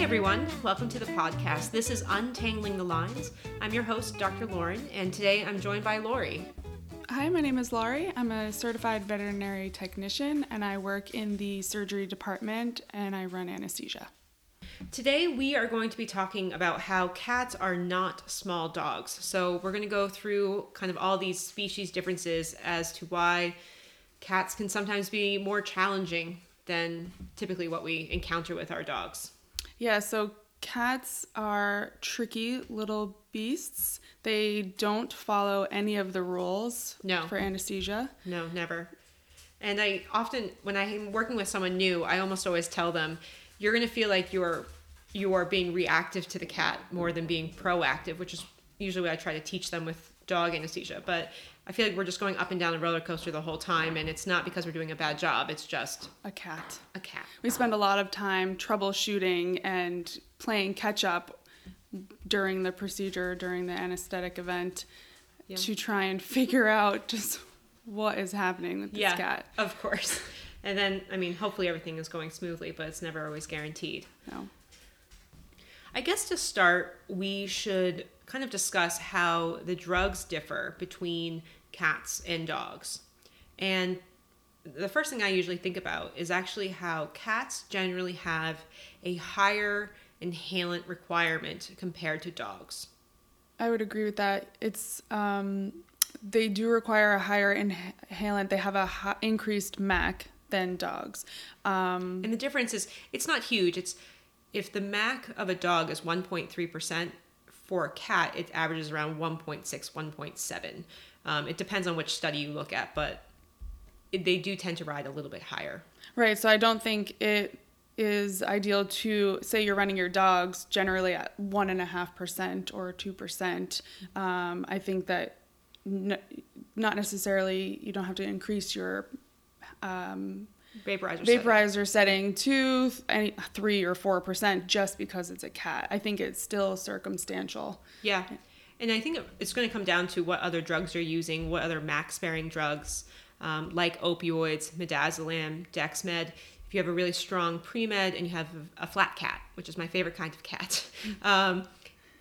Hey everyone, welcome to the podcast. This is Untangling the Lines. I'm your host, Dr. Lauren, and today I'm joined by Lori. Hi, my name is Lori. I'm a certified veterinary technician and I work in the surgery department and I run anesthesia. Today we are going to be talking about how cats are not small dogs. So we're going to go through kind of all these species differences as to why cats can sometimes be more challenging than typically what we encounter with our dogs. Yeah, so cats are tricky little beasts. They don't follow any of the rules for anesthesia. No, never. And I often, when I'm working with someone new, I almost always tell them, you're going to feel like you are being reactive to the cat more than being proactive, which is usually what I try to teach them with dog anesthesia. But I feel like we're just going up and down a roller coaster the whole time, and it's not because we're doing a bad job. It's just a cat. We spend a lot of time troubleshooting and playing catch up during the procedure, during the anesthetic event, to try and figure out just what is happening with this cat. Yeah, of course. And then, I mean, hopefully everything is going smoothly, but it's never always guaranteed. No. I guess to start, we should kind of discuss how the drugs differ between cats and dogs. And the first thing I usually think about is actually how cats generally have a higher inhalant requirement compared to dogs. I would agree with that. It's they do require a higher inhalant. They have a increased MAC than dogs. And the difference is, it's not huge. It's if the MAC of a dog is 1.3%, for a cat, it averages around 1.6, 1.7. It depends on which study you look at, but they do tend to ride a little bit higher. Right, so I don't think it is ideal to, say you're running your dogs generally at 1.5% or 2%. I think that not necessarily, you don't have to increase your vaporizer setting to 3 or 4% just because it's a cat. I think it's still circumstantial. Yeah. And I think it's going to come down to what other drugs you're using, what other MAC sparing drugs like opioids, midazolam, Dexmed. If you have a really strong pre-med and you have a flat cat, which is my favorite kind of cat. But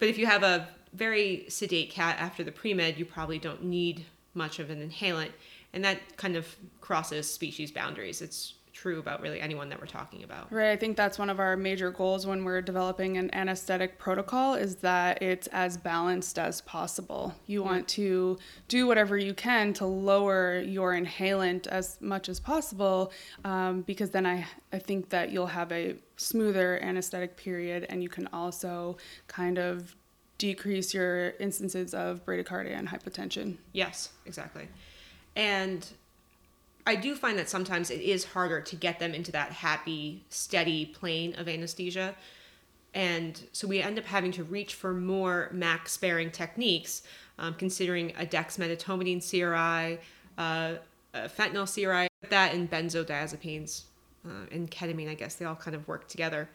if you have a very sedate cat after the pre-med, you probably don't need much of an inhalant. And that kind of crosses species boundaries. It's true about really anyone that we're talking about. Right. I think that's one of our major goals when we're developing an anesthetic protocol is that it's as balanced as possible. You want to do whatever you can to lower your inhalant as much as possible, because then I think that you'll have a smoother anesthetic period and you can also kind of decrease your instances of bradycardia and hypotension. Yes, exactly. And I do find that sometimes it is harder to get them into that happy, steady plane of anesthesia. And so we end up having to reach for more MAC-sparing techniques, considering a dexmedetomidine CRI, a fentanyl CRI, that and benzodiazepines and ketamine, I guess they all kind of work together.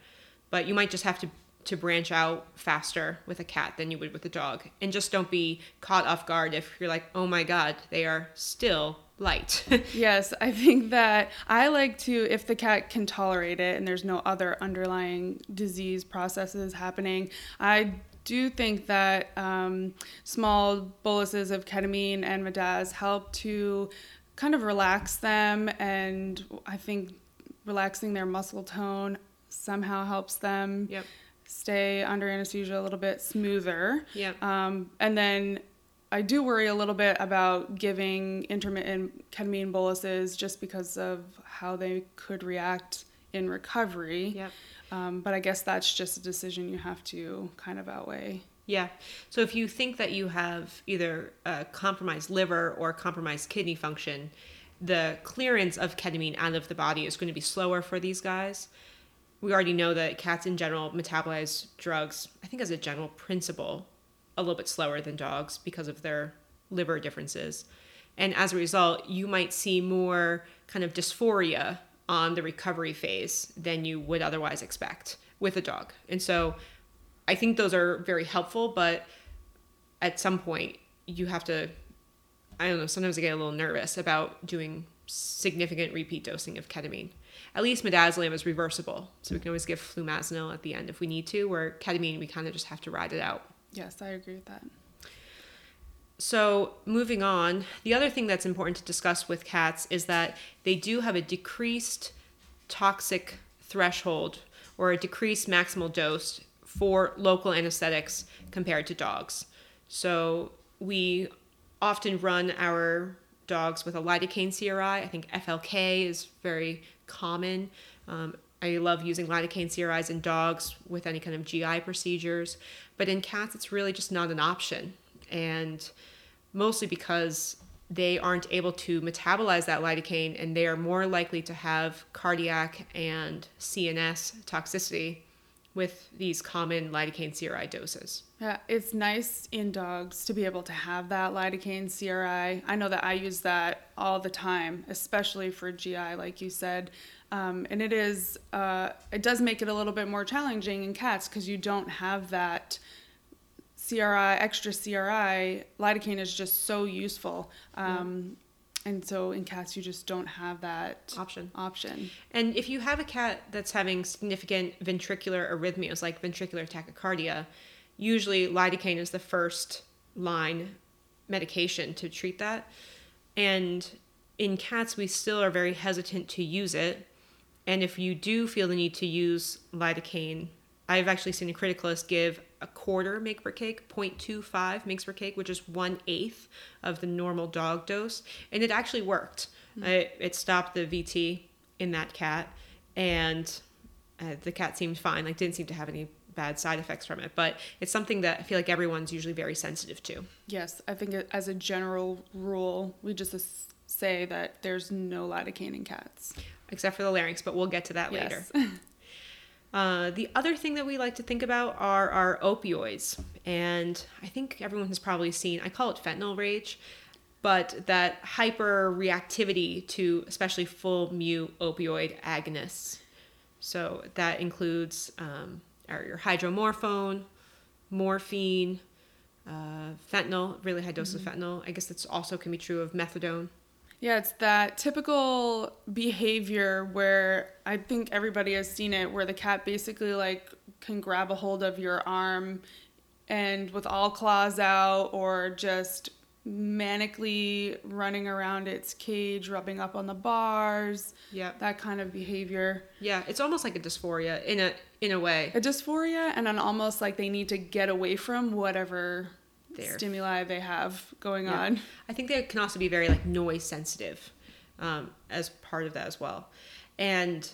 But you might just have to branch out faster with a cat than you would with a dog. And just don't be caught off guard if you're like, oh my God, they are still light. Yes, I think that I like to, if the cat can tolerate it and there's no other underlying disease processes happening, I do think that small boluses of ketamine and midaz help to kind of relax them. And I think relaxing their muscle tone somehow helps them. Yep. Stay under anesthesia a little bit smoother. Yeah. And then I do worry a little bit about giving intermittent ketamine boluses just because of how they could react in recovery. Yep. But I guess that's just a decision you have to kind of outweigh. Yeah. So if you think that you have either a compromised liver or compromised kidney function, the clearance of ketamine out of the body is going to be slower for these guys. We already know that cats in general metabolize drugs, I think as a general principle, a little bit slower than dogs because of their liver differences. And as a result, you might see more kind of dysphoria on the recovery phase than you would otherwise expect with a dog. And so I think those are very helpful, but at some point you have to, I don't know, sometimes I get a little nervous about doing significant repeat dosing of ketamine. at least midazolam is reversible. So we can always give flumazenil at the end if we need to, where ketamine, we kind of just have to ride it out. Yes, I agree with that. So moving on, the other thing that's important to discuss with cats is that they do have a decreased toxic threshold or a decreased maximal dose for local anesthetics compared to dogs. So we often run our dogs with a lidocaine CRI. I think FLK is very common. I love using lidocaine CRIs in dogs with any kind of GI procedures. But in cats, it's really just not an option. And mostly because they aren't able to metabolize that lidocaine, and they are more likely to have cardiac and CNS toxicity with these common lidocaine CRI doses. Yeah, it's nice in dogs to be able to have that lidocaine CRI. I know that I use that all the time, especially for GI, like you said. And it is, it does make it a little bit more challenging in cats because you don't have that CRI, extra CRI. Lidocaine is just so useful. And so in cats, you just don't have that option. And if you have a cat that's having significant ventricular arrhythmias, like ventricular tachycardia, usually lidocaine is the first line medication to treat that. And in cats, we still are very hesitant to use it. And if you do feel the need to use lidocaine, I've actually seen a criticalist give a quarter mg per kg, 0.25 mg per kg, which is 1/8 of the normal dog dose. And it actually worked. Mm-hmm. It stopped the VT in that cat, and the cat seemed fine, like didn't seem to have any bad side effects from it. But it's something that I feel like everyone's usually very sensitive to. Yes, I think as a general rule, we just say that there's no lidocaine in cats. Except for the larynx, but we'll get to that later. The other thing that we like to think about are our opioids. And I think everyone has probably seen, I call it fentanyl rage, but that hyperreactivity to especially full mu opioid agonists. So that includes your hydromorphone, morphine, fentanyl, really high dose of fentanyl. I guess that's also can be true of methadone. Yeah, it's that typical behavior where I think everybody has seen it, where the cat basically like can grab a hold of your arm and with all claws out, or just manically running around its cage, rubbing up on the bars. Yeah, that kind of behavior. Yeah, it's almost like a dysphoria in a way. A dysphoria, and an almost like they need to get away from whatever stimuli they have going on. I think they can also be very like noise sensitive as part of that as well. And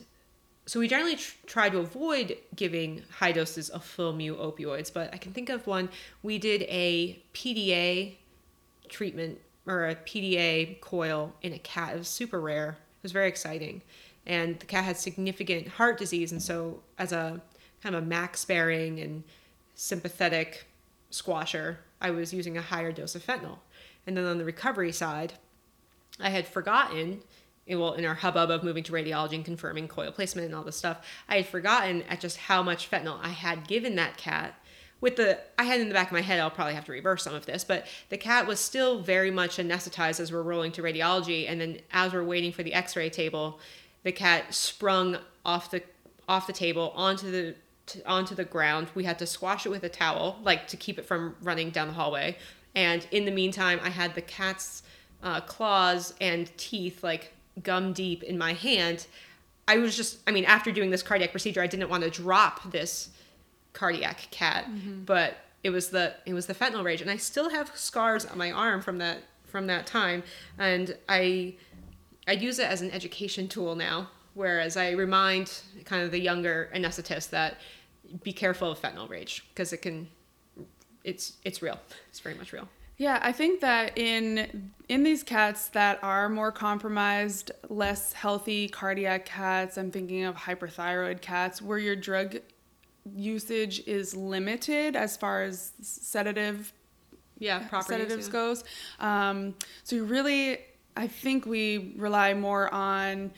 so we generally try to avoid giving high doses of full mu opioids, but I can think of one. We did a PDA treatment or a PDA coil in a cat. It was super rare. It was very exciting. And the cat had significant heart disease. And so as a kind of a MAC sparing and sympathetic squasher, I was using a higher dose of fentanyl. And then on the recovery side, I had forgotten, in our hubbub of moving to radiology and confirming coil placement and all this stuff, I had forgotten at just how much fentanyl I had given that cat. I had in the back of my head, I'll probably have to reverse some of this, but the cat was still very much anesthetized as we're rolling to radiology. And then as we're waiting for the x-ray table, the cat sprung off the table onto the ground. We had to squash it with a towel, like to keep it from running down the hallway. And in the meantime, I had the cat's claws and teeth like gum deep in my hand. I was just, after doing this cardiac procedure, I didn't want to drop this cardiac cat, but it was the fentanyl rage. And I still have scars on my arm from that time. And I use it as an education tool now. Whereas I remind kind of the younger anesthetist that be careful of fentanyl rage because it's real. It's very much real. Yeah, I think that in these cats that are more compromised, less healthy cardiac cats, I'm thinking of hyperthyroid cats, where your drug usage is limited as far as sedatives goes. So you really, I think we rely more on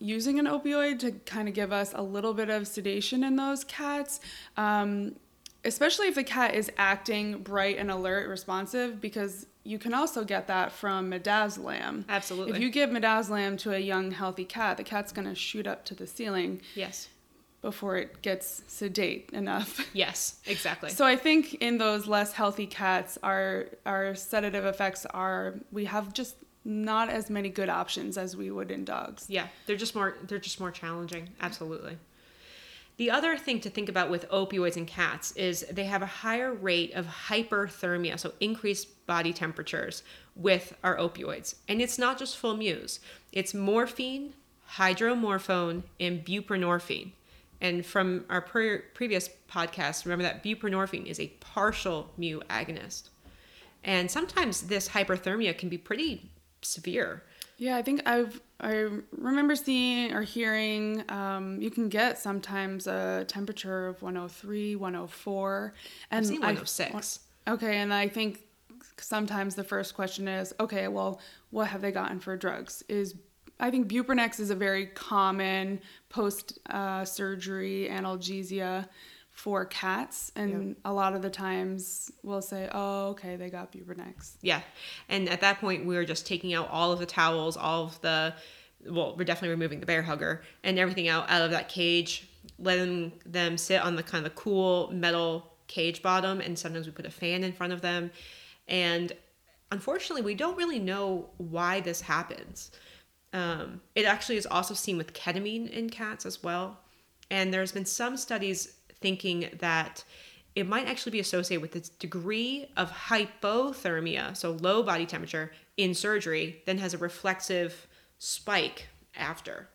using an opioid to kind of give us a little bit of sedation in those cats. especially if the cat is acting bright and alert, responsive, because you can also get that from midazolam. Absolutely. If you give midazolam to a young, healthy cat, the cat's going to shoot up to the ceiling. Yes. Before it gets sedate enough. Yes, exactly. So I think in those less healthy cats, our sedative effects we have just not as many good options as we would in dogs. Yeah, they're just more challenging. Absolutely. The other thing to think about with opioids in cats is they have a higher rate of hyperthermia, so increased body temperatures with our opioids. And it's not just full muse. It's morphine, hydromorphone, and buprenorphine. And from our previous podcast, remember that buprenorphine is a partial mu agonist. And sometimes this hyperthermia can be pretty severe. Yeah, I think I remember seeing or hearing you can get sometimes a temperature of 103, 104. And I've seen 106. Okay, and I think sometimes the first question is, okay, well, what have they gotten for drugs? I think Buprenex is a very common post-surgery analgesia for cats. And a lot of the times we'll say, oh, okay, they got Buprenex. Yeah. And at that point, we were just taking out all of the towels, we're definitely removing the bear hugger and everything out of that cage, letting them sit on the kind of the cool metal cage bottom. And sometimes we put a fan in front of them. And unfortunately, we don't really know why this happens. It actually is also seen with ketamine in cats as well. And there's been some studies thinking that it might actually be associated with this degree of hypothermia, so low body temperature in surgery, then has a reflexive spike after.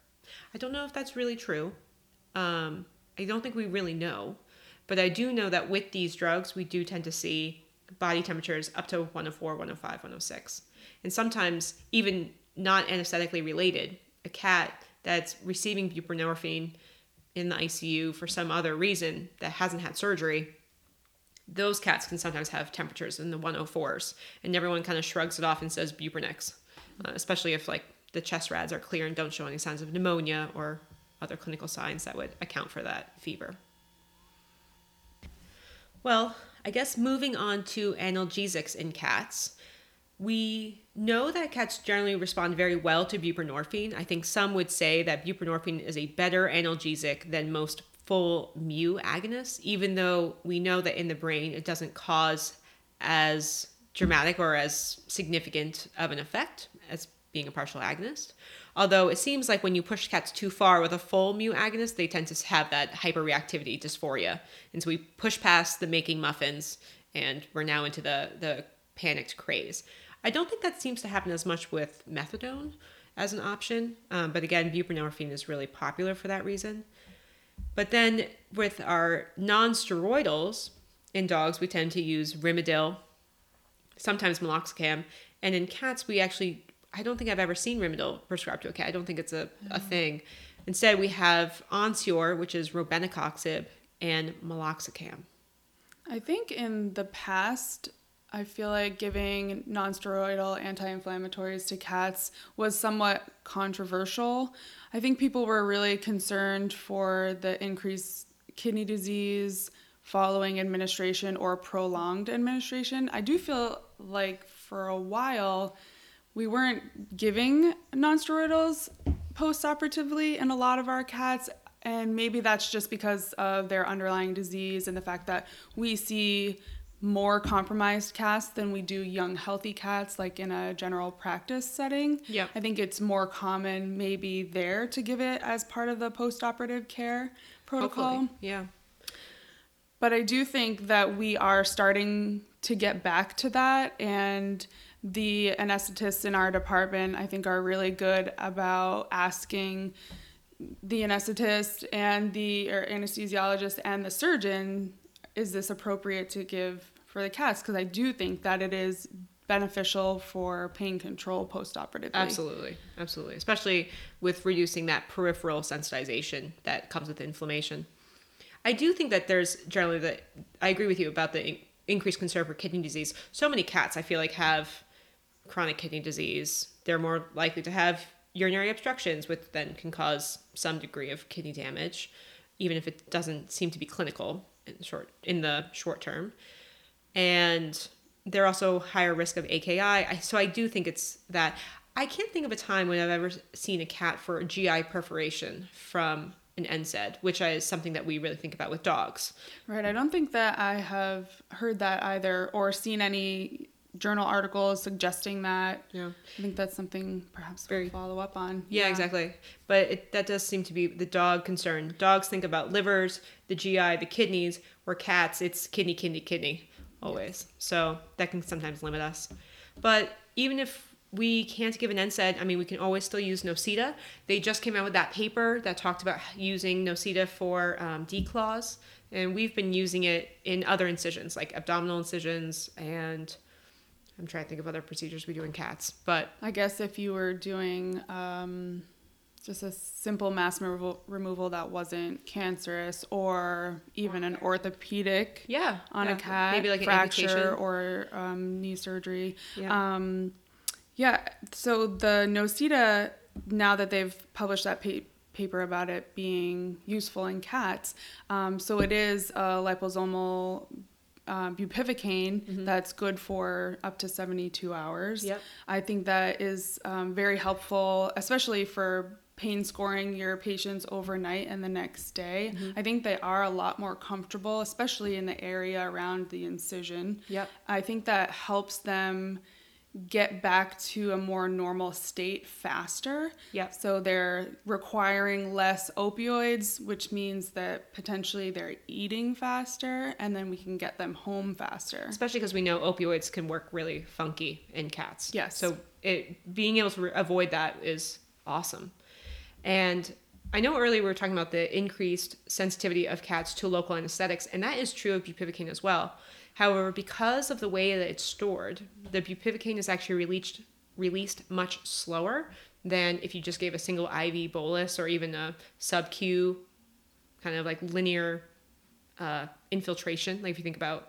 I don't know if that's really true. I don't think we really know. But I do know that with these drugs, we do tend to see body temperatures up to 104, 105, 106. And sometimes even not anesthetically related. A cat that's receiving buprenorphine in the ICU for some other reason that hasn't had surgery, those cats can sometimes have temperatures in the 104s, and everyone kind of shrugs it off and says Buprenex, especially if like the chest rads are clear and don't show any signs of pneumonia or other clinical signs that would account for that fever. Well, I guess moving on to analgesics in cats. We know that cats generally respond very well to buprenorphine. I think some would say that buprenorphine is a better analgesic than most full mu agonists, even though we know that in the brain it doesn't cause as dramatic or as significant of an effect as being a partial agonist. Although it seems like when you push cats too far with a full mu agonist, they tend to have that hyperreactivity dysphoria. And so we push past the making muffins and we're now into the panicked craze. I don't think that seems to happen as much with methadone as an option. But again, buprenorphine is really popular for that reason. But then with our non-steroidals in dogs, we tend to use Rimadyl, sometimes Meloxicam. And in cats, we actually, I don't think I've ever seen Rimadyl prescribed to a cat. I don't think it's a thing. Instead, we have Onsior, which is Robenacoxib, and Meloxicam. I think in the past, I feel like giving non-steroidal anti-inflammatories to cats was somewhat controversial. I think people were really concerned for the increased kidney disease following administration or prolonged administration. I do feel like for a while we weren't giving non-steroidals post-operatively in a lot of our cats, and maybe that's just because of their underlying disease and the fact that we see more compromised cats than we do young, healthy cats, like in a general practice setting. Yep. I think it's more common maybe there to give it as part of the post-operative care protocol. Hopefully. Yeah. But I do think that we are starting to get back to that, and the anesthetists in our department, I think, are really good about asking the anesthetist and the anesthesiologist and the surgeon, is this appropriate to give for the cats? Because I do think that it is beneficial for pain control post-operatively. Absolutely. Absolutely. Especially with reducing that peripheral sensitization that comes with inflammation. I do think that there's generally I agree with you about the increased concern for kidney disease. So many cats, I feel like, have chronic kidney disease. They're more likely to have urinary obstructions, which then can cause some degree of kidney damage, even if it doesn't seem to be clinical. in the short term. And they're also higher risk of AKI. So I do think it's that. I can't think of a time when I've ever seen a cat for a GI perforation from an NSAID, which is something that we really think about with dogs. Right. I don't think that I have heard that either or seen any journal articles suggesting that. Yeah. I think that's something perhaps we'll follow up on. Yeah, exactly. But that does seem to be the dog concern. Dogs think about livers, the GI, the kidneys, where cats, it's kidney, kidney, kidney always. Yes. So that can sometimes limit us. But even if we can't give an NSAID, I mean, we can always still use Nocita. They just came out with that paper that talked about using Nocita for declaws, and we've been using it in other incisions, like abdominal incisions, and I'm trying to think of other procedures we do in cats. But I guess if you were doing just a simple mass removal that wasn't cancerous, or even an orthopedic a cat, maybe like a fracture or knee surgery. Yeah. So the Nocita, now that they've published that paper about it being useful in cats, so it is a liposomal bupivacaine that's good for up to 72 hours. Yep. I think that is very helpful, especially for pain scoring your patients overnight and the next day. Mm-hmm. I think they are a lot more comfortable, especially in the area around the incision. Yep. I think that helps them get back to a more normal state faster. Yeah. So they're requiring less opioids, which means that potentially they're eating faster, and then we can get them home faster. Especially because we know opioids can work really funky in cats. Yes. So being able to avoid that is awesome. And I know earlier we were talking about the increased sensitivity of cats to local anesthetics, and that is true of bupivacaine as well. However, because of the way that it's stored, the bupivacaine is actually released much slower than if you just gave a single IV bolus or even a sub Q kind of like linear infiltration. Like if you think about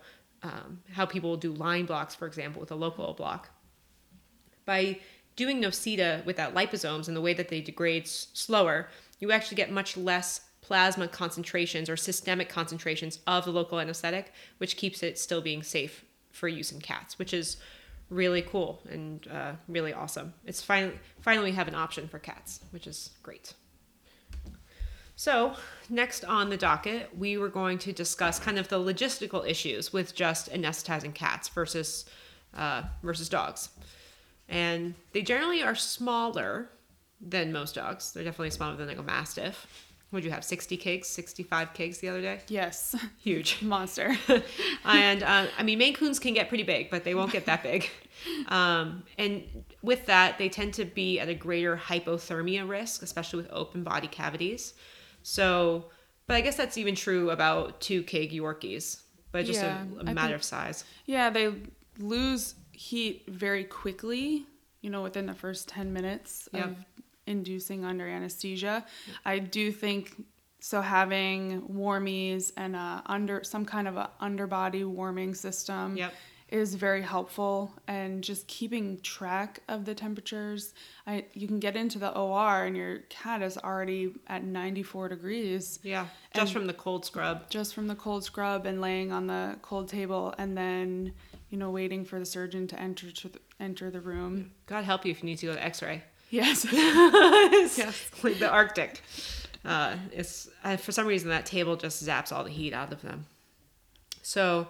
how people do line blocks, for example, with a local block. By doing Nocita without liposomes and the way that they degrade slower, you actually get much less plasma concentrations or systemic concentrations of the local anesthetic, which keeps it still being safe for use in cats, which is really cool and really awesome. It's finally we have an option for cats, which is great. So next on the docket, we were going to discuss kind of the logistical issues with just anesthetizing cats versus dogs. And they generally are smaller than most dogs. They're definitely smaller than like a mastiff. Would you have 60 kgs, 65 kgs the other day? Yes. Huge. Monster. And, I mean, Maine Coons can get pretty big, but they won't get that big. And with that, they tend to be at a greater hypothermia risk, especially with open body cavities. So, but I guess that's even true about 2 kg Yorkies, but just a matter of size. Yeah, they lose heat very quickly, you know, within the first 10 minutes of inducing under anesthesia. I do think so. Having warmies and some kind of a underbody warming system is very helpful, and just keeping track of the temperatures. You can get into the OR and your cat is already at 94 degrees. Yeah, just from the cold scrub. Just from the cold scrub and laying on the cold table, and then waiting for the surgeon to enter the room. God help you if you need to go to X-ray. Yes. Yes. Like the Arctic. For some reason, that table just zaps all the heat out of them. So,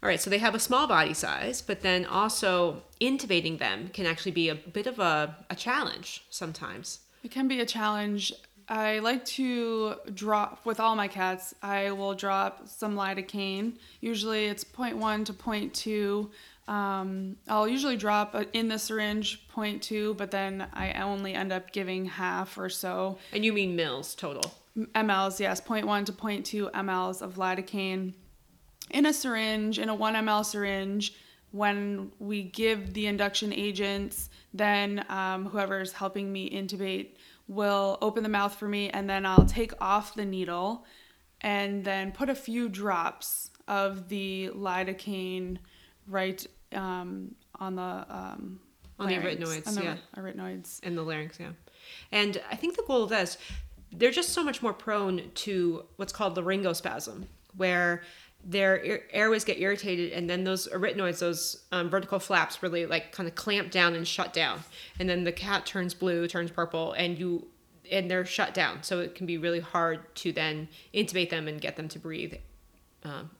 all right. So they have a small body size, but then also intubating them can actually be a bit of a challenge sometimes. It can be a challenge. I like to drop, with all my cats, I will drop some lidocaine. Usually it's 0.1 to 0.2. I'll usually drop in the syringe 0.2, but then I only end up giving half or so. And you mean mils total? MLs, yes. 0.1 to 0.2 MLs of lidocaine in a syringe, in a 1 ML syringe. When we give the induction agents, then whoever's helping me intubate will open the mouth for me, and then I'll take off the needle and then put a few drops of the lidocaine right on the larynx, the arytenoids, arytenoids and the larynx, and I think the goal of this, they're just so much more prone to what's called laryngospasm, where their airways get irritated, and then those arytenoids, those vertical flaps, really like kind of clamp down and shut down, and then the cat turns blue, turns purple, and they're shut down. So it can be really hard to then intubate them and get them to breathe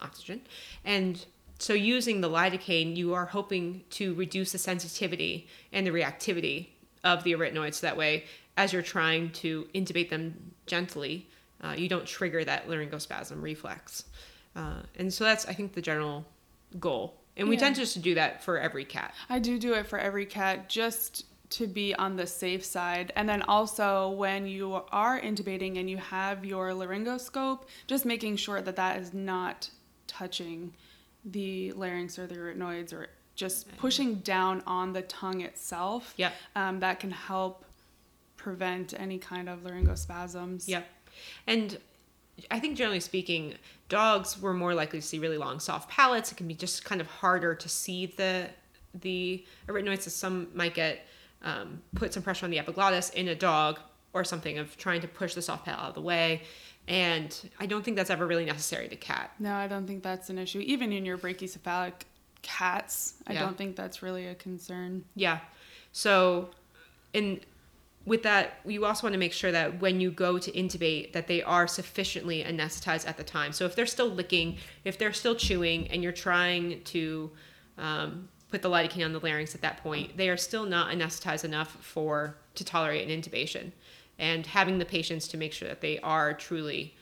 oxygen. And so using the lidocaine, you are hoping to reduce the sensitivity and the reactivity of the arytenoids. That way, as you're trying to intubate them gently, you don't trigger that laryngospasm reflex. And so that's, I think, the general goal. And we tend to just do that for every cat. I do it for every cat just to be on the safe side. And then also when you are intubating and you have your laryngoscope, just making sure that that is not touching the larynx or the arytenoids, or just pushing down on the tongue itself. Yep. That can help prevent any kind of laryngospasms. Yep. And I think generally speaking, dogs were more likely to see really long, soft palates. It can be just kind of harder to see the arytenoids. So some might get put some pressure on the epiglottis in a dog or something, of trying to push the soft palate out of the way. And I don't think that's ever really necessary to cat. No, I don't think that's an issue. Even in your brachycephalic cats, I don't think that's really a concern. Yeah. So with that, you also want to make sure that when you go to intubate that they are sufficiently anesthetized at the time. So if they're still licking, if they're still chewing, and you're trying to put the lidocaine on the larynx at that point, they are still not anesthetized enough to tolerate an intubation. And having the patients to make sure that they are truly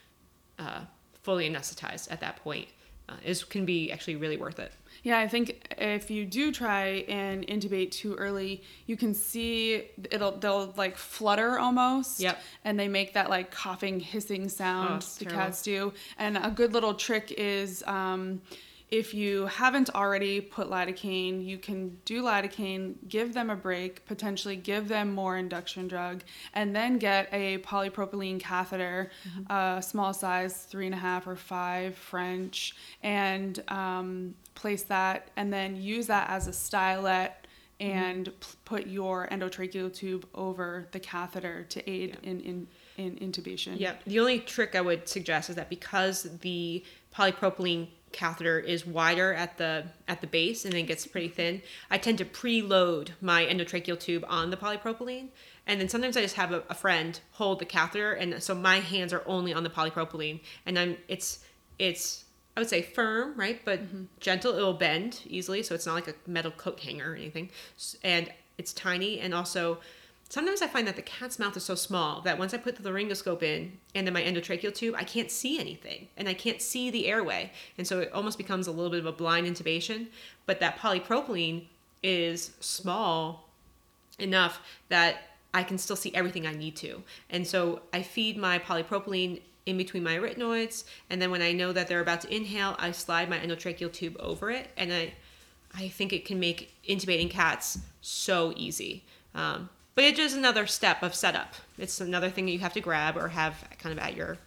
fully anesthetized at that point can be actually really worth it. Yeah, I think if you do try and intubate too early, you can see they'll like flutter almost. Yep. And they make that like coughing, hissing sound the cats do. And a good little trick is if you haven't already put lidocaine, you can do lidocaine, give them a break, potentially give them more induction drug, and then get a polypropylene catheter, small size, 3.5 or 5 French, and place that, and then use that as a stylet and put your endotracheal tube over the catheter to aid in intubation. Yep. The only trick I would suggest is that because the polypropylene catheter is wider at the base and then gets pretty thin, I tend to preload my endotracheal tube on the polypropylene, and then sometimes I just have a friend hold the catheter, and so my hands are only on the polypropylene, and it's I would say firm, right, but gentle. It'll bend easily, so it's not like a metal coat hanger or anything, and it's tiny. And also sometimes I find that the cat's mouth is so small that once I put the laryngoscope in and then my endotracheal tube, I can't see anything, and I can't see the airway. And so it almost becomes a little bit of a blind intubation. But that polypropylene is small enough that I can still see everything I need to. And so I feed my polypropylene in between my arytenoids, and then when I know that they're about to inhale, I slide my endotracheal tube over it, and I think it can make intubating cats so easy. But it is another step of setup. It's another thing that you have to grab or have kind of at your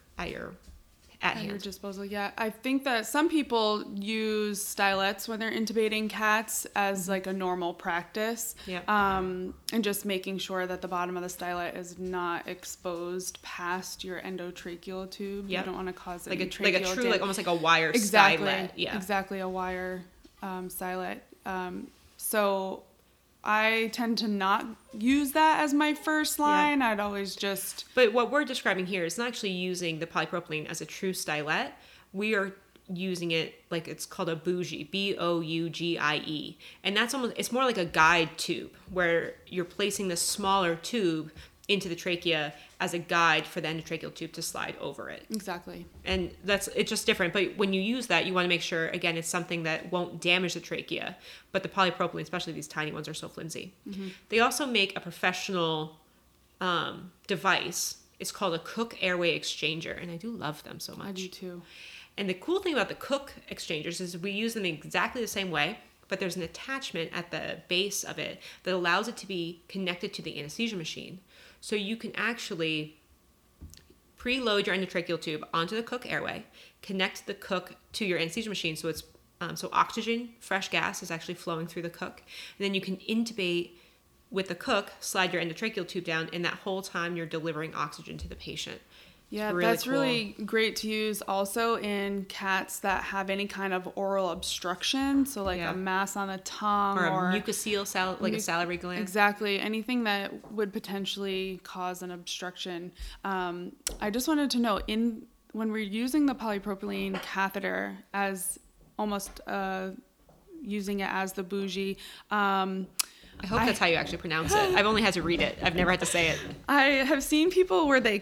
disposal. Yeah, I think that some people use stylets when they're intubating cats as like a normal practice. Yeah. And just making sure that the bottom of the stylet is not exposed past your endotracheal tube. Yep. You don't want to cause like a true like almost like a wire stylet. Yeah. Exactly, a wire stylet. So I tend to not use that as my first line. Yeah. I'd always just... But what we're describing here is not actually using the polypropylene as a true stylet. We are using it like it's called a bougie, bougie. And that's almost... It's more like a guide tube where you're placing the smaller tube into the trachea as a guide for the endotracheal tube to slide over it. Exactly. And it's just different. But when you use that, you want to make sure, again, it's something that won't damage the trachea. But the polypropylene, especially these tiny ones, are so flimsy. Mm-hmm. They also make a professional device. It's called a Cook Airway Exchanger. And I do love them so much. I do too. And the cool thing about the Cook Exchangers is we use them exactly the same way, but there's an attachment at the base of it that allows it to be connected to the anesthesia machine. So you can actually preload your endotracheal tube onto the Cook airway, connect the Cook to your anesthesia machine, so it's so oxygen, fresh gas, is actually flowing through the Cook. And then you can intubate with the Cook, slide your endotracheal tube down, and that whole time you're delivering oxygen to the patient. Yeah, really that's cool. Really great to use also in cats that have any kind of oral obstruction. So like a mass on the tongue or a mucosal, like a salivary gland. Exactly. Anything that would potentially cause an obstruction. I just wanted to know, when we're using the polypropylene catheter as almost using it as the bougie, I hope that's how you actually pronounce it. I've only had to read it. I've never had to say it. I have seen people where they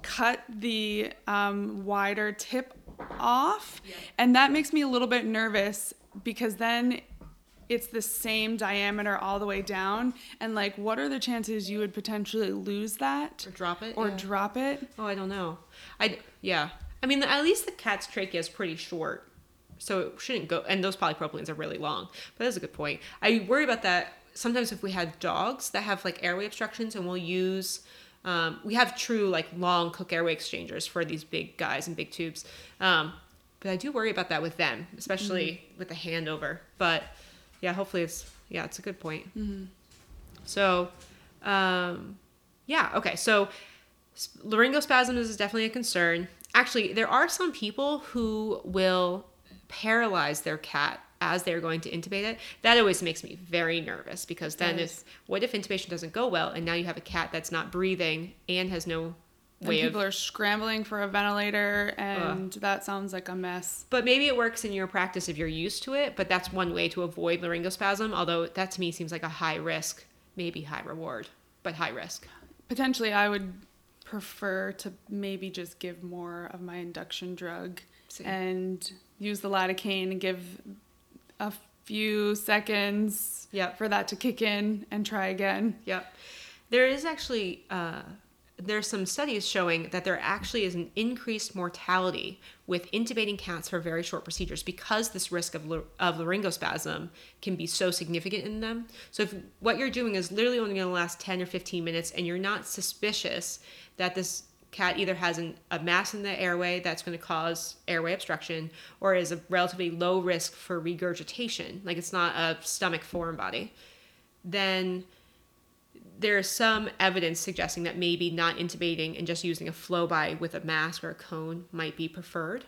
cut the wider tip off, and that makes me a little bit nervous because then it's the same diameter all the way down, and like, what are the chances you would potentially lose that or drop it? Oh, I don't know. I mean, at least the cat's trachea is pretty short, so it shouldn't go, and those polypropylenes are really long. But that's a good point. I worry about that sometimes if we had dogs that have like airway obstructions, and we'll use we have true like long Cook Airway Exchangers for these big guys and big tubes. But I do worry about that with them, especially with the hand over. But yeah, hopefully it's a good point. Mm-hmm. So, okay. So laryngospasm is definitely a concern. Actually, there are some people who will paralyze their cat as they're going to intubate it. That always makes me very nervous, because then what if intubation doesn't go well, and now you have a cat that's not breathing and has no way of... People are scrambling for a ventilator, and that sounds like a mess. But maybe it works in your practice if you're used to it, but that's one way to avoid laryngospasm, although that to me seems like a high risk, maybe high reward, but high risk. Potentially, I would prefer to maybe just give more of my induction drug and use the lidocaine and give... a few seconds for that to kick in and try again. Yep. There is actually, there's some studies showing that there actually is an increased mortality with intubating cats for very short procedures, because this risk of laryngospasm can be so significant in them. So if what you're doing is literally only going to last 10 or 15 minutes and you're not suspicious that this cat either has a mass in the airway that's going to cause airway obstruction, or is a relatively low risk for regurgitation, like it's not a stomach foreign body, then there's some evidence suggesting that maybe not intubating and just using a flow-by with a mask or a cone might be preferred.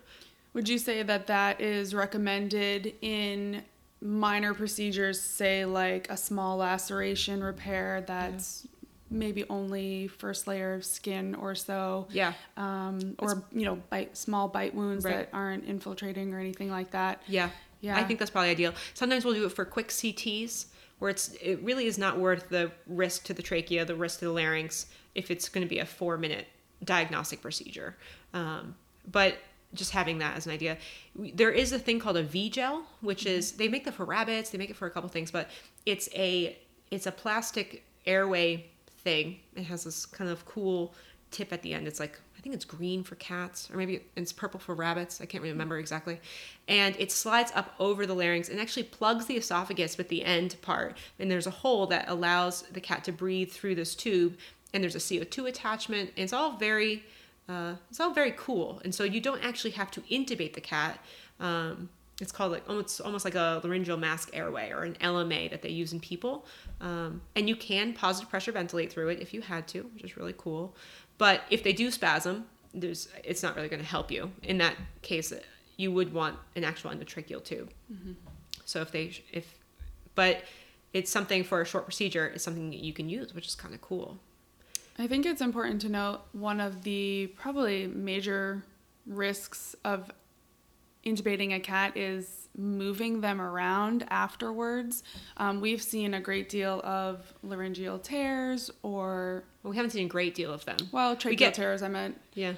Would you say that that is recommended in minor procedures, say like a small laceration repair that's... maybe only first layer of skin or so. Yeah. Or, you know, small bite wounds that aren't infiltrating or anything like that. Yeah. Yeah. I think that's probably ideal. Sometimes we'll do it for quick CTs where it really is not worth the risk to the trachea, the risk to the larynx, if it's going to be a 4-minute diagnostic procedure. But just having that as an idea. There is a thing called a V-gel, which is, they make that for rabbits, they make it for a couple things, but it's a plastic airway thing. It has this kind of cool tip at the end. It's like, I think it's green for cats, or maybe it's purple for rabbits. I can't remember exactly. And it slides up over the larynx and actually plugs the esophagus with the end part. And there's a hole that allows the cat to breathe through this tube. And there's a CO2 attachment. And it's all very cool. And so you don't actually have to intubate the cat. It's called almost like a laryngeal mask airway, or an LMA that they use in people. And you can positive pressure ventilate through it if you had to, which is really cool. But if they do spasm, it's not really going to help you. In that case, you would want an actual endotracheal tube. Mm-hmm. So but it's something for a short procedure. It's something that you can use, which is kind of cool. I think it's important to note one of the probably major risks of intubating a cat is moving them around afterwards. We've seen a great deal of laryngeal tears, or... Well, we haven't seen a great deal of them. Well, tracheal tears, I meant. Yeah.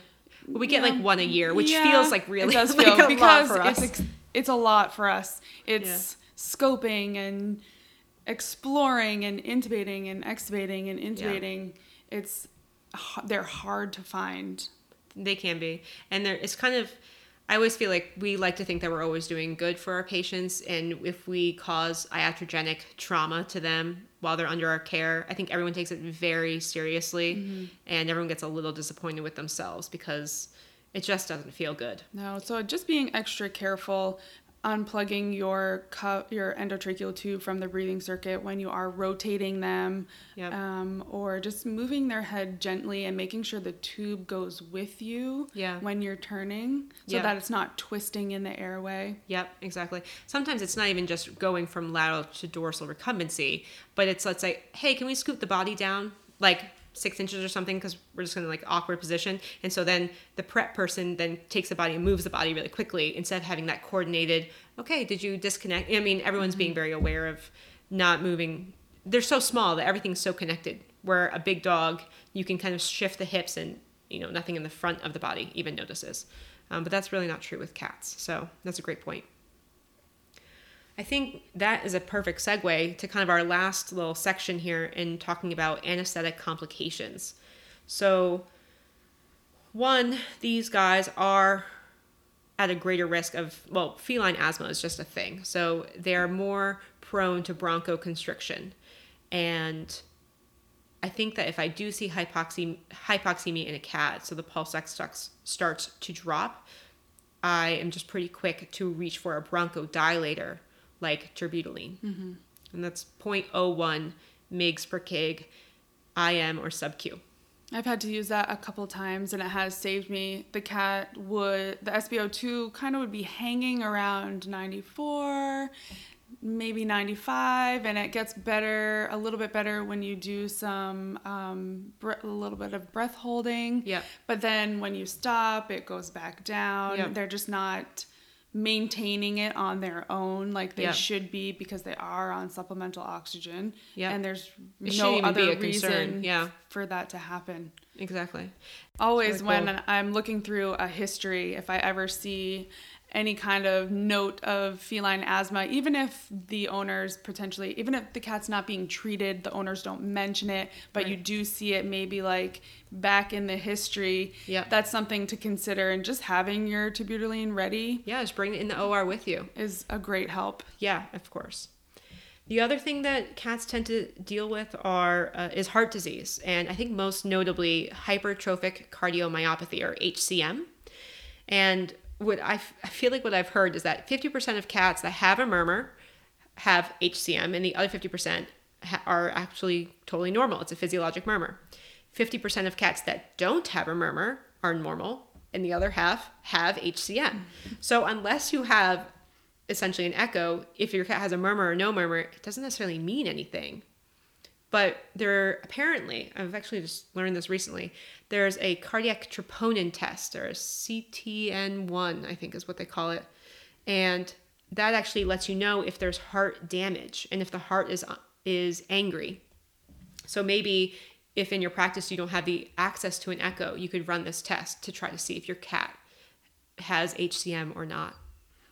Well, we get like one a year, which feels like really... It does feel like a lot for us. It's a lot for us. It's scoping and exploring and intubating and extubating and intubating. Yeah. They're hard to find. They can be. And it's kind of... I always feel like we like to think that we're always doing good for our patients, and if we cause iatrogenic trauma to them while they're under our care, I think everyone takes it very seriously, and everyone gets a little disappointed with themselves because it just doesn't feel good. No, so just being extra careful unplugging your endotracheal tube from the breathing circuit when you are rotating them, yep. Or just moving their head gently and making sure the tube goes with you yeah. when you're turning so yep. that it's not twisting in the airway. Yep, exactly. Sometimes it's not even just going from lateral to dorsal recumbency, but it's, let's say, hey, can we scoop the body down? Like 6 inches or something, because we're just going to, like, awkward position. And so then the prep person then takes the body and moves the body really quickly instead of having that coordinated, okay, did you disconnect? I mean, everyone's mm-hmm. being very aware of not moving. They're so small that everything's so connected, where a big dog, you can kind of shift the hips and, you know, nothing in the front of the body even notices. But that's really not true with cats. So that's a great point. I think that is a perfect segue to kind of our last little section here in talking about anesthetic complications. So, one, these guys are at a greater risk of, well, feline asthma is just a thing. So they're more prone to bronchoconstriction. And I think that if I do see hypoxemia in a cat, so the pulse ox starts to drop, I am just pretty quick to reach for a bronchodilator like terbutaline. Mm-hmm. And that's 0.01 mgs per kg, IM or sub Q. I've had to use that a couple times and it has saved me. The cat would, the SpO2 kind of would be hanging around 94, maybe 95, and it gets better, a little bit better when you do some, a little bit of breath holding. Yeah. But then when you stop, it goes back down. Yep. They're just not maintaining it on their own like they yep. should be, because they are on supplemental oxygen yep. and there's no other reason yeah. for that to happen. Exactly. Always really when cool. I'm looking through a history, if I ever see any kind of note of feline asthma, even if the owner's potentially, even if the cat's not being treated, the owners don't mention it, but right. you do see it maybe like back in the history. Yep. That's something to consider, and just having your terbutaline ready. Yeah, just bring it in the OR with you. Is a great help. Yeah, of course. The other thing that cats tend to deal with is heart disease, and I think most notably hypertrophic cardiomyopathy, or HCM. And I feel like what I've heard is that 50% of cats that have a murmur have HCM, and the other 50% are actually totally normal. It's a physiologic murmur. 50% of cats that don't have a murmur are normal, and the other half have HCM. So unless you have essentially an echo, if your cat has a murmur or no murmur, it doesn't necessarily mean anything. But there apparently, I've actually just learned this recently, there's a cardiac troponin test, or a CTN1, I think is what they call it. And that actually lets you know if there's heart damage and if the heart is angry. So maybe if in your practice you don't have the access to an echo, you could run this test to try to see if your cat has HCM or not.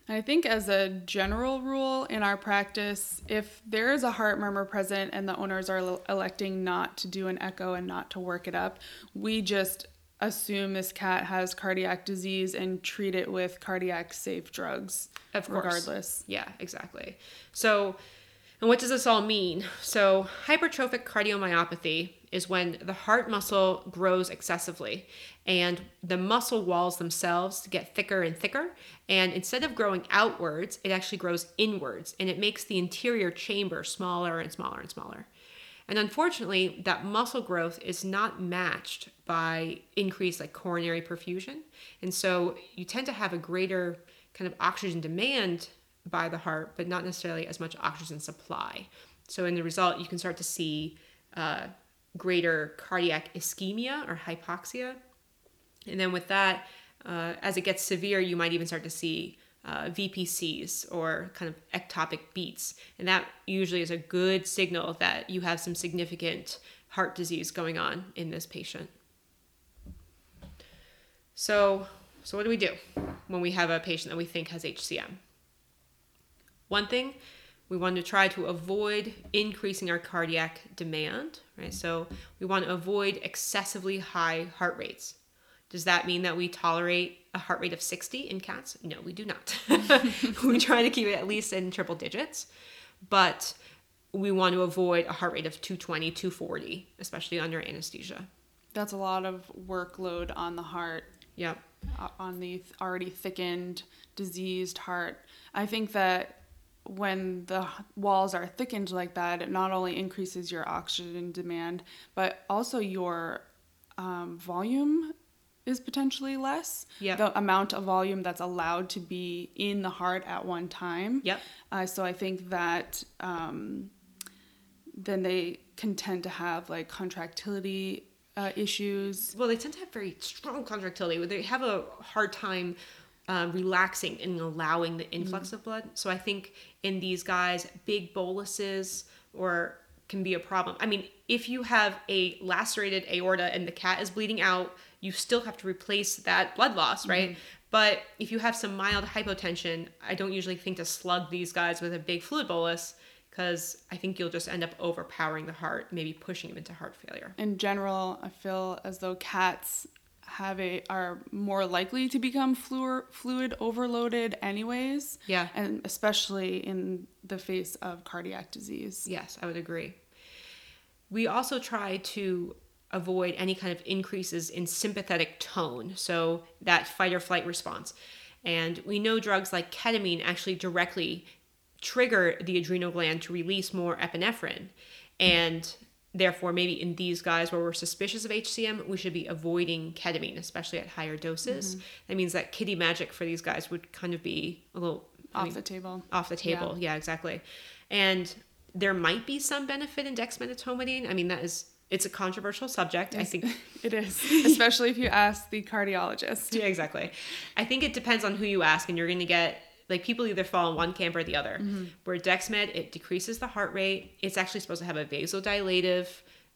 I think as a general rule in our practice, if there is a heart murmur present and the owners are electing not to do an echo and not to work it up, we just assume this cat has cardiac disease and treat it with cardiac safe drugs. Of course. Regardless. Yeah, exactly. So, and what does this all mean? So hypertrophic cardiomyopathy is when the heart muscle grows excessively and the muscle walls themselves get thicker and thicker. And instead of growing outwards, it actually grows inwards, and it makes the interior chamber smaller and smaller and smaller. And unfortunately, that muscle growth is not matched by increased like coronary perfusion. And so you tend to have a greater kind of oxygen demand by the heart, but not necessarily as much oxygen supply. So in the result, you can start to see greater cardiac ischemia or hypoxia. And then with that, as it gets severe, you might even start to see VPCs or kind of ectopic beats. And that usually is a good signal that you have some significant heart disease going on in this patient. So what do we do when we have a patient that we think has HCM? One thing, we want to try to avoid increasing our cardiac demand, right? So we want to avoid excessively high heart rates. Does that mean that we tolerate a heart rate of 60 in cats? No, we do not. We try to keep it at least in triple digits, but we want to avoid a heart rate of 220, 240, especially under anesthesia. That's a lot of workload on the heart. Yep. On the already thickened, diseased heart. I think that when the walls are thickened like that, it not only increases your oxygen demand, but also your volume is potentially less. Yep. The amount of volume that's allowed to be in the heart at one time. Yep. So I think that then they can tend to have like contractility issues. Well, they tend to have very strong contractility where they have a hard time relaxing and allowing the influx of blood. So I think in these guys, big boluses or can be a problem. I mean, if you have a lacerated aorta and the cat is bleeding out, you still have to replace that blood loss, right? Mm-hmm. But if you have some mild hypotension, I don't usually think to slug these guys with a big fluid bolus, because I think you'll just end up overpowering the heart, maybe pushing them into heart failure. In general, I feel as though cats are more likely to become fluid overloaded anyways. Yeah. And especially in the face of cardiac disease. Yes, I would agree. We also try to avoid any kind of increases in sympathetic tone, so that fight or flight response. And we know drugs like ketamine actually directly trigger the adrenal gland to release more epinephrine, and therefore maybe in these guys where we're suspicious of HCM, we should be avoiding ketamine, especially at higher doses. Mm-hmm. That means that kitty magic for these guys would kind of be a little off the table. Yeah, exactly. And there might be some benefit in dexmedetomidine. I mean, it's a controversial subject. Yes, I think it is, especially if you ask the cardiologist. Yeah, exactly. I think it depends on who you ask, and you're going to get like people either fall in one camp or the other. Mm-hmm. Where Dexmed, it decreases the heart rate. It's actually supposed to have a vasodilative.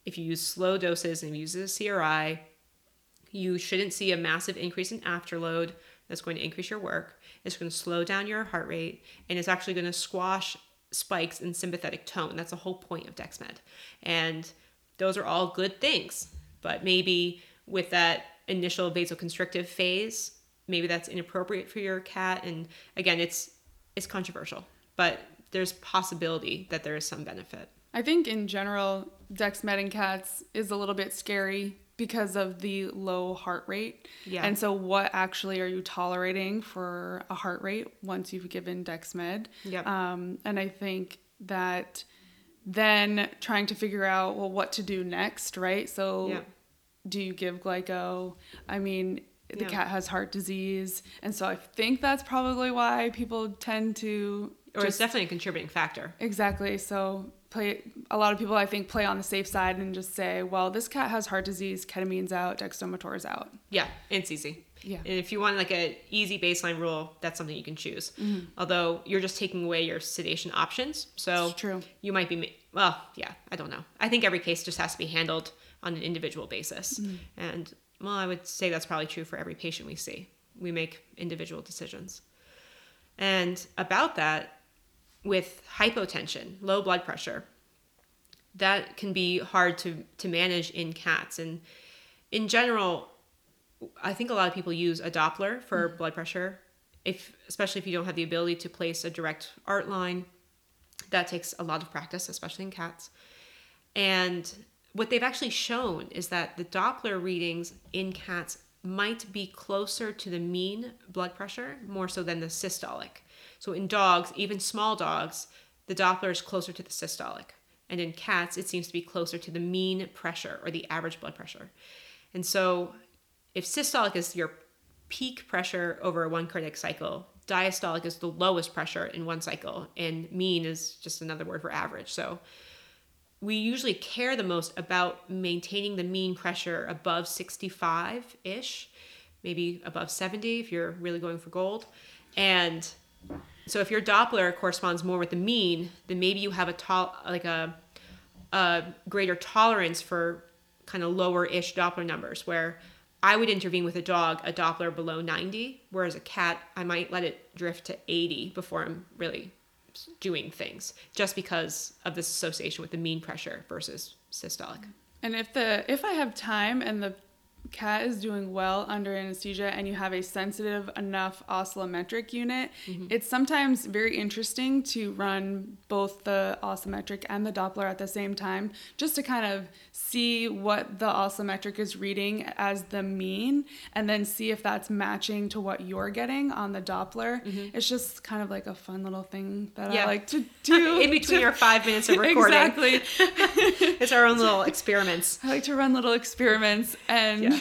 If you use slow doses and use a CRI, you shouldn't see a massive increase in afterload. That's going to increase your work. It's going to slow down your heart rate, and it's actually going to squash spikes in sympathetic tone. That's the whole point of Dexmed. And those are all good things. But maybe with that initial vasoconstrictive phase, maybe that's inappropriate for your cat. And again, it's controversial, but there's possibility that there is some benefit. I think in general, Dexmed in cats is a little bit scary because of the low heart rate. Yeah. And so what actually are you tolerating for a heart rate once you've given Dexmed? Yep. And I think that then trying to figure out, well, what to do next, right? So do you give glyco? I mean, the cat has heart disease. And so I think that's probably why people tend to... it's definitely a contributing factor. Exactly. So a lot of people, I think, play on the safe side and just say, well, this cat has heart disease, ketamine's out, dextromethor's out. Yeah, it's easy. Yeah. And if you want like an easy baseline rule, that's something you can choose. Mm-hmm. Although you're just taking away your sedation options. So it's true. You might be... Well, yeah, I don't know. I think every case just has to be handled on an individual basis. Mm-hmm. And... well, I would say that's probably true for every patient we see. We make individual decisions. And about that, with hypotension, low blood pressure, that can be hard to manage in cats. And in general, I think a lot of people use a Doppler for blood pressure, especially if you don't have the ability to place a direct art line. That takes a lot of practice, especially in cats. And what they've actually shown is that the Doppler readings in cats might be closer to the mean blood pressure, more so than the systolic. So in dogs, even small dogs, the Doppler is closer to the systolic. And in cats, it seems to be closer to the mean pressure or the average blood pressure. And so if systolic is your peak pressure over one cardiac cycle, diastolic is the lowest pressure in one cycle, and mean is just another word for average. So we usually care the most about maintaining the mean pressure above 65-ish, maybe above 70 if you're really going for gold. And so if your Doppler corresponds more with the mean, then maybe you have a greater tolerance for kind of lower-ish Doppler numbers, where I would intervene with a dog, a Doppler below 90, whereas a cat, I might let it drift to 80 before I'm really doing things, just because of this association with the mean pressure versus systolic. And if I have time and the cat is doing well under anesthesia and you have a sensitive enough oscillometric unit, it's sometimes very interesting to run both the oscillometric and the Doppler at the same time, just to kind of see what the oscillometric is reading as the mean, and then see if that's matching to what you're getting on the Doppler. It's just kind of like a fun little thing that I like to do. In between our 5 minutes of recording. Exactly. It's our own little experiments. I like to run little experiments and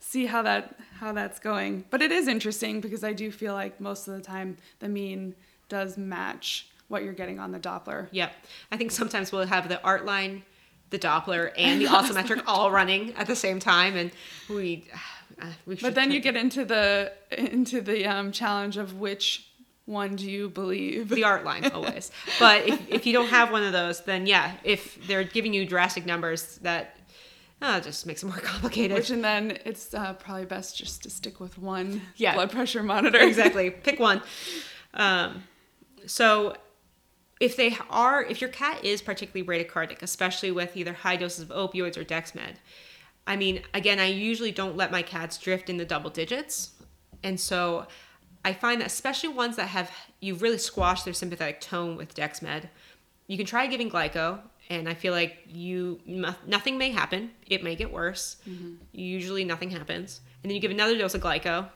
see how that's going. But it is interesting because I do feel like most of the time the mean does match what you're getting on the Doppler. Yep. I think sometimes we'll have the art line, the Doppler, and the oscillometric all running at the same time, and we should. But then you get into the challenge of which one do you believe? The art line always. But if you don't have one of those, then if they're giving you drastic numbers, that just makes it more complicated. And then it's probably best just to stick with one blood pressure monitor. Exactly. Pick one. So if your cat is particularly bradycardic, especially with either high doses of opioids or Dexmed, I mean, again, I usually don't let my cats drift in the double digits. And so I find that especially ones that you've really squashed their sympathetic tone with Dexmed, you can try giving glyco. And I feel like nothing may happen. It may get worse. Usually nothing happens. And then you give another dose of glyco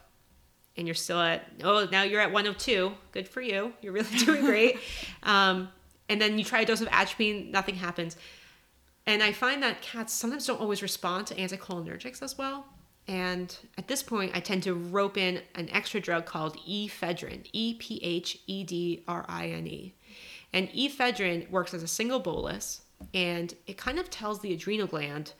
and you're still now you're at 102. Good for you. You're really doing great. And then you try a dose of atropine, nothing happens. And I find that cats sometimes don't always respond to anticholinergics as well. And at this point, I tend to rope in an extra drug called ephedrine, E-P-H-E-D-R-I-N-E. And ephedrine works as a single bolus, and it kind of tells the adrenal gland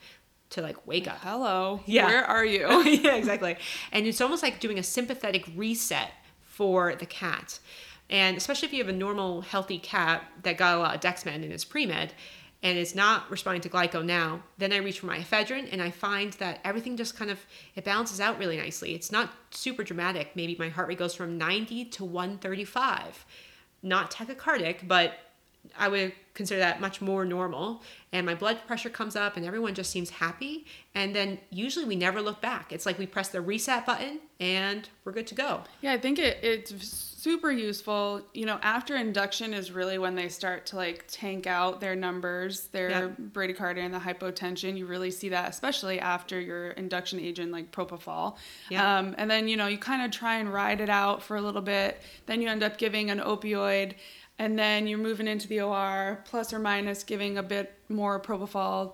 to wake up. Hello. Yeah. Where are you? Yeah, exactly. And it's almost like doing a sympathetic reset for the cat. And especially if you have a normal, healthy cat that got a lot of Dexmed in his pre-med and is not responding to glyco now, then I reach for my ephedrine, and I find that everything just kind of, it balances out really nicely. It's not super dramatic. Maybe my heart rate goes from 90 to 135. Not tachycardic, but I would consider that much more normal. And my blood pressure comes up and everyone just seems happy. And then usually we never look back. It's like we press the reset button and we're good to go. Yeah, I think it's super useful. After induction is really when they start to tank out their numbers, their bradycardia and the hypotension. You really see that, especially after your induction agent like propofol. Yeah. And then, you kind of try and ride it out for a little bit. Then you end up giving an opioid. And then you're moving into the OR, plus or minus giving a bit more propofol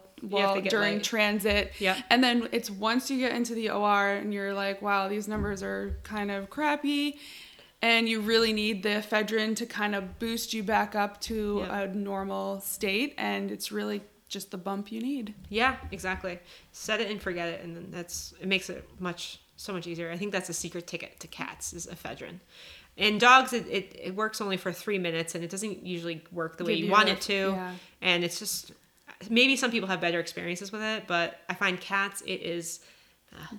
during transit. Yep. And then it's once you get into the OR and you're like, wow, these numbers are kind of crappy. And you really need the ephedrine to kind of boost you back up to a normal state. And it's really just the bump you need. Yeah, exactly. Set it and forget it. And then it makes it so much easier. I think that's a secret ticket to cats is ephedrine. In dogs, it works only for 3 minutes, and it doesn't usually work the way you want it to. Yeah. And it's just, maybe some people have better experiences with it, but I find cats, it is...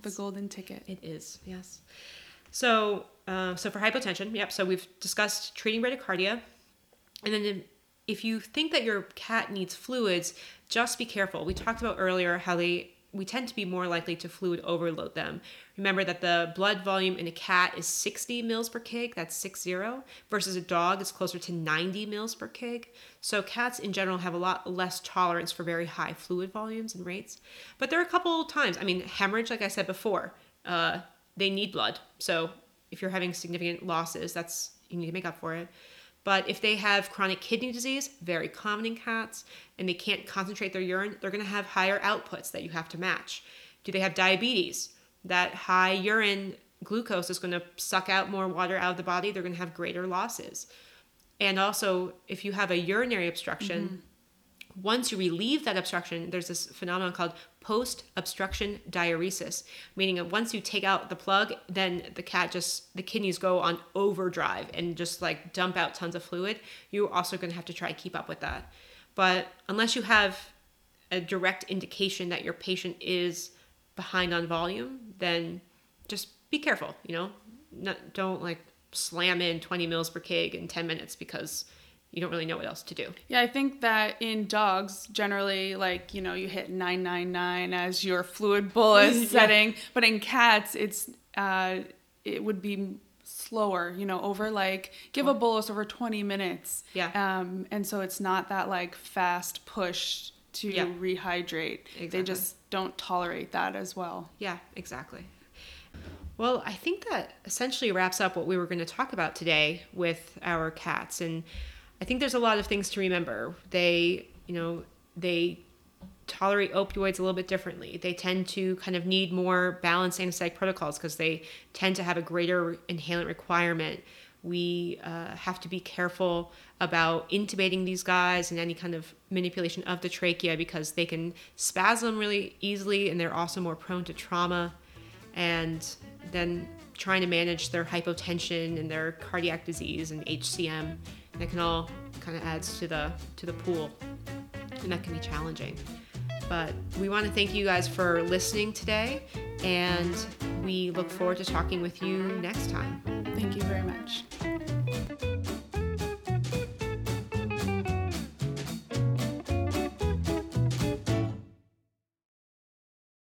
the golden ticket. It is, yes. So for hypotension, so we've discussed treating bradycardia. And then if you think that your cat needs fluids, just be careful. We talked about earlier how we tend to be more likely to fluid overload them. Remember that the blood volume in a cat is 60 mils per kg, that's 60, versus a dog is closer to 90 mils per kg. So cats in general have a lot less tolerance for very high fluid volumes and rates. But there are a couple times, hemorrhage, like I said before, they need blood. So if you're having significant losses, you need to make up for it. But if they have chronic kidney disease, very common in cats, and they can't concentrate their urine, they're going to have higher outputs that you have to match. Do they have diabetes? That high urine glucose is going to suck out more water out of the body. They're going to have greater losses. And also, if you have a urinary obstruction, once you relieve that obstruction, there's this phenomenon called post-obstruction diuresis, meaning that once you take out the plug, then the kidneys go on overdrive and just dump out tons of fluid. You're also going to have to try to keep up with that. But unless you have a direct indication that your patient is behind on volume, then just be careful, don't slam in 20 mils per kg in 10 minutes because you don't really know what else to do. Yeah, I think that in dogs, generally, like, you know, you hit 999 as your fluid bolus yeah. setting. But in cats, it's it would be slower, you know, over like, give a bolus over 20 minutes. Yeah. And so it's not that like fast push to yeah. rehydrate. Exactly. They just don't tolerate that as well. Yeah, exactly. Well, I think that essentially wraps up what we were going to talk about today with our cats. And I think there's a lot of things to remember. They, you know, they tolerate opioids a little bit differently. They tend to kind of need more balanced anesthetic protocols because they tend to have a greater inhalant requirement. We have to be careful about intubating these guys and any kind of manipulation of the trachea because they can spasm really easily and they're also more prone to trauma. And then trying to manage their hypotension and their cardiac disease and HCM, that can all kind of adds to the pool, and that can be challenging. But we want to thank you guys for listening today, and we look forward to talking with you next time. Thank you very much.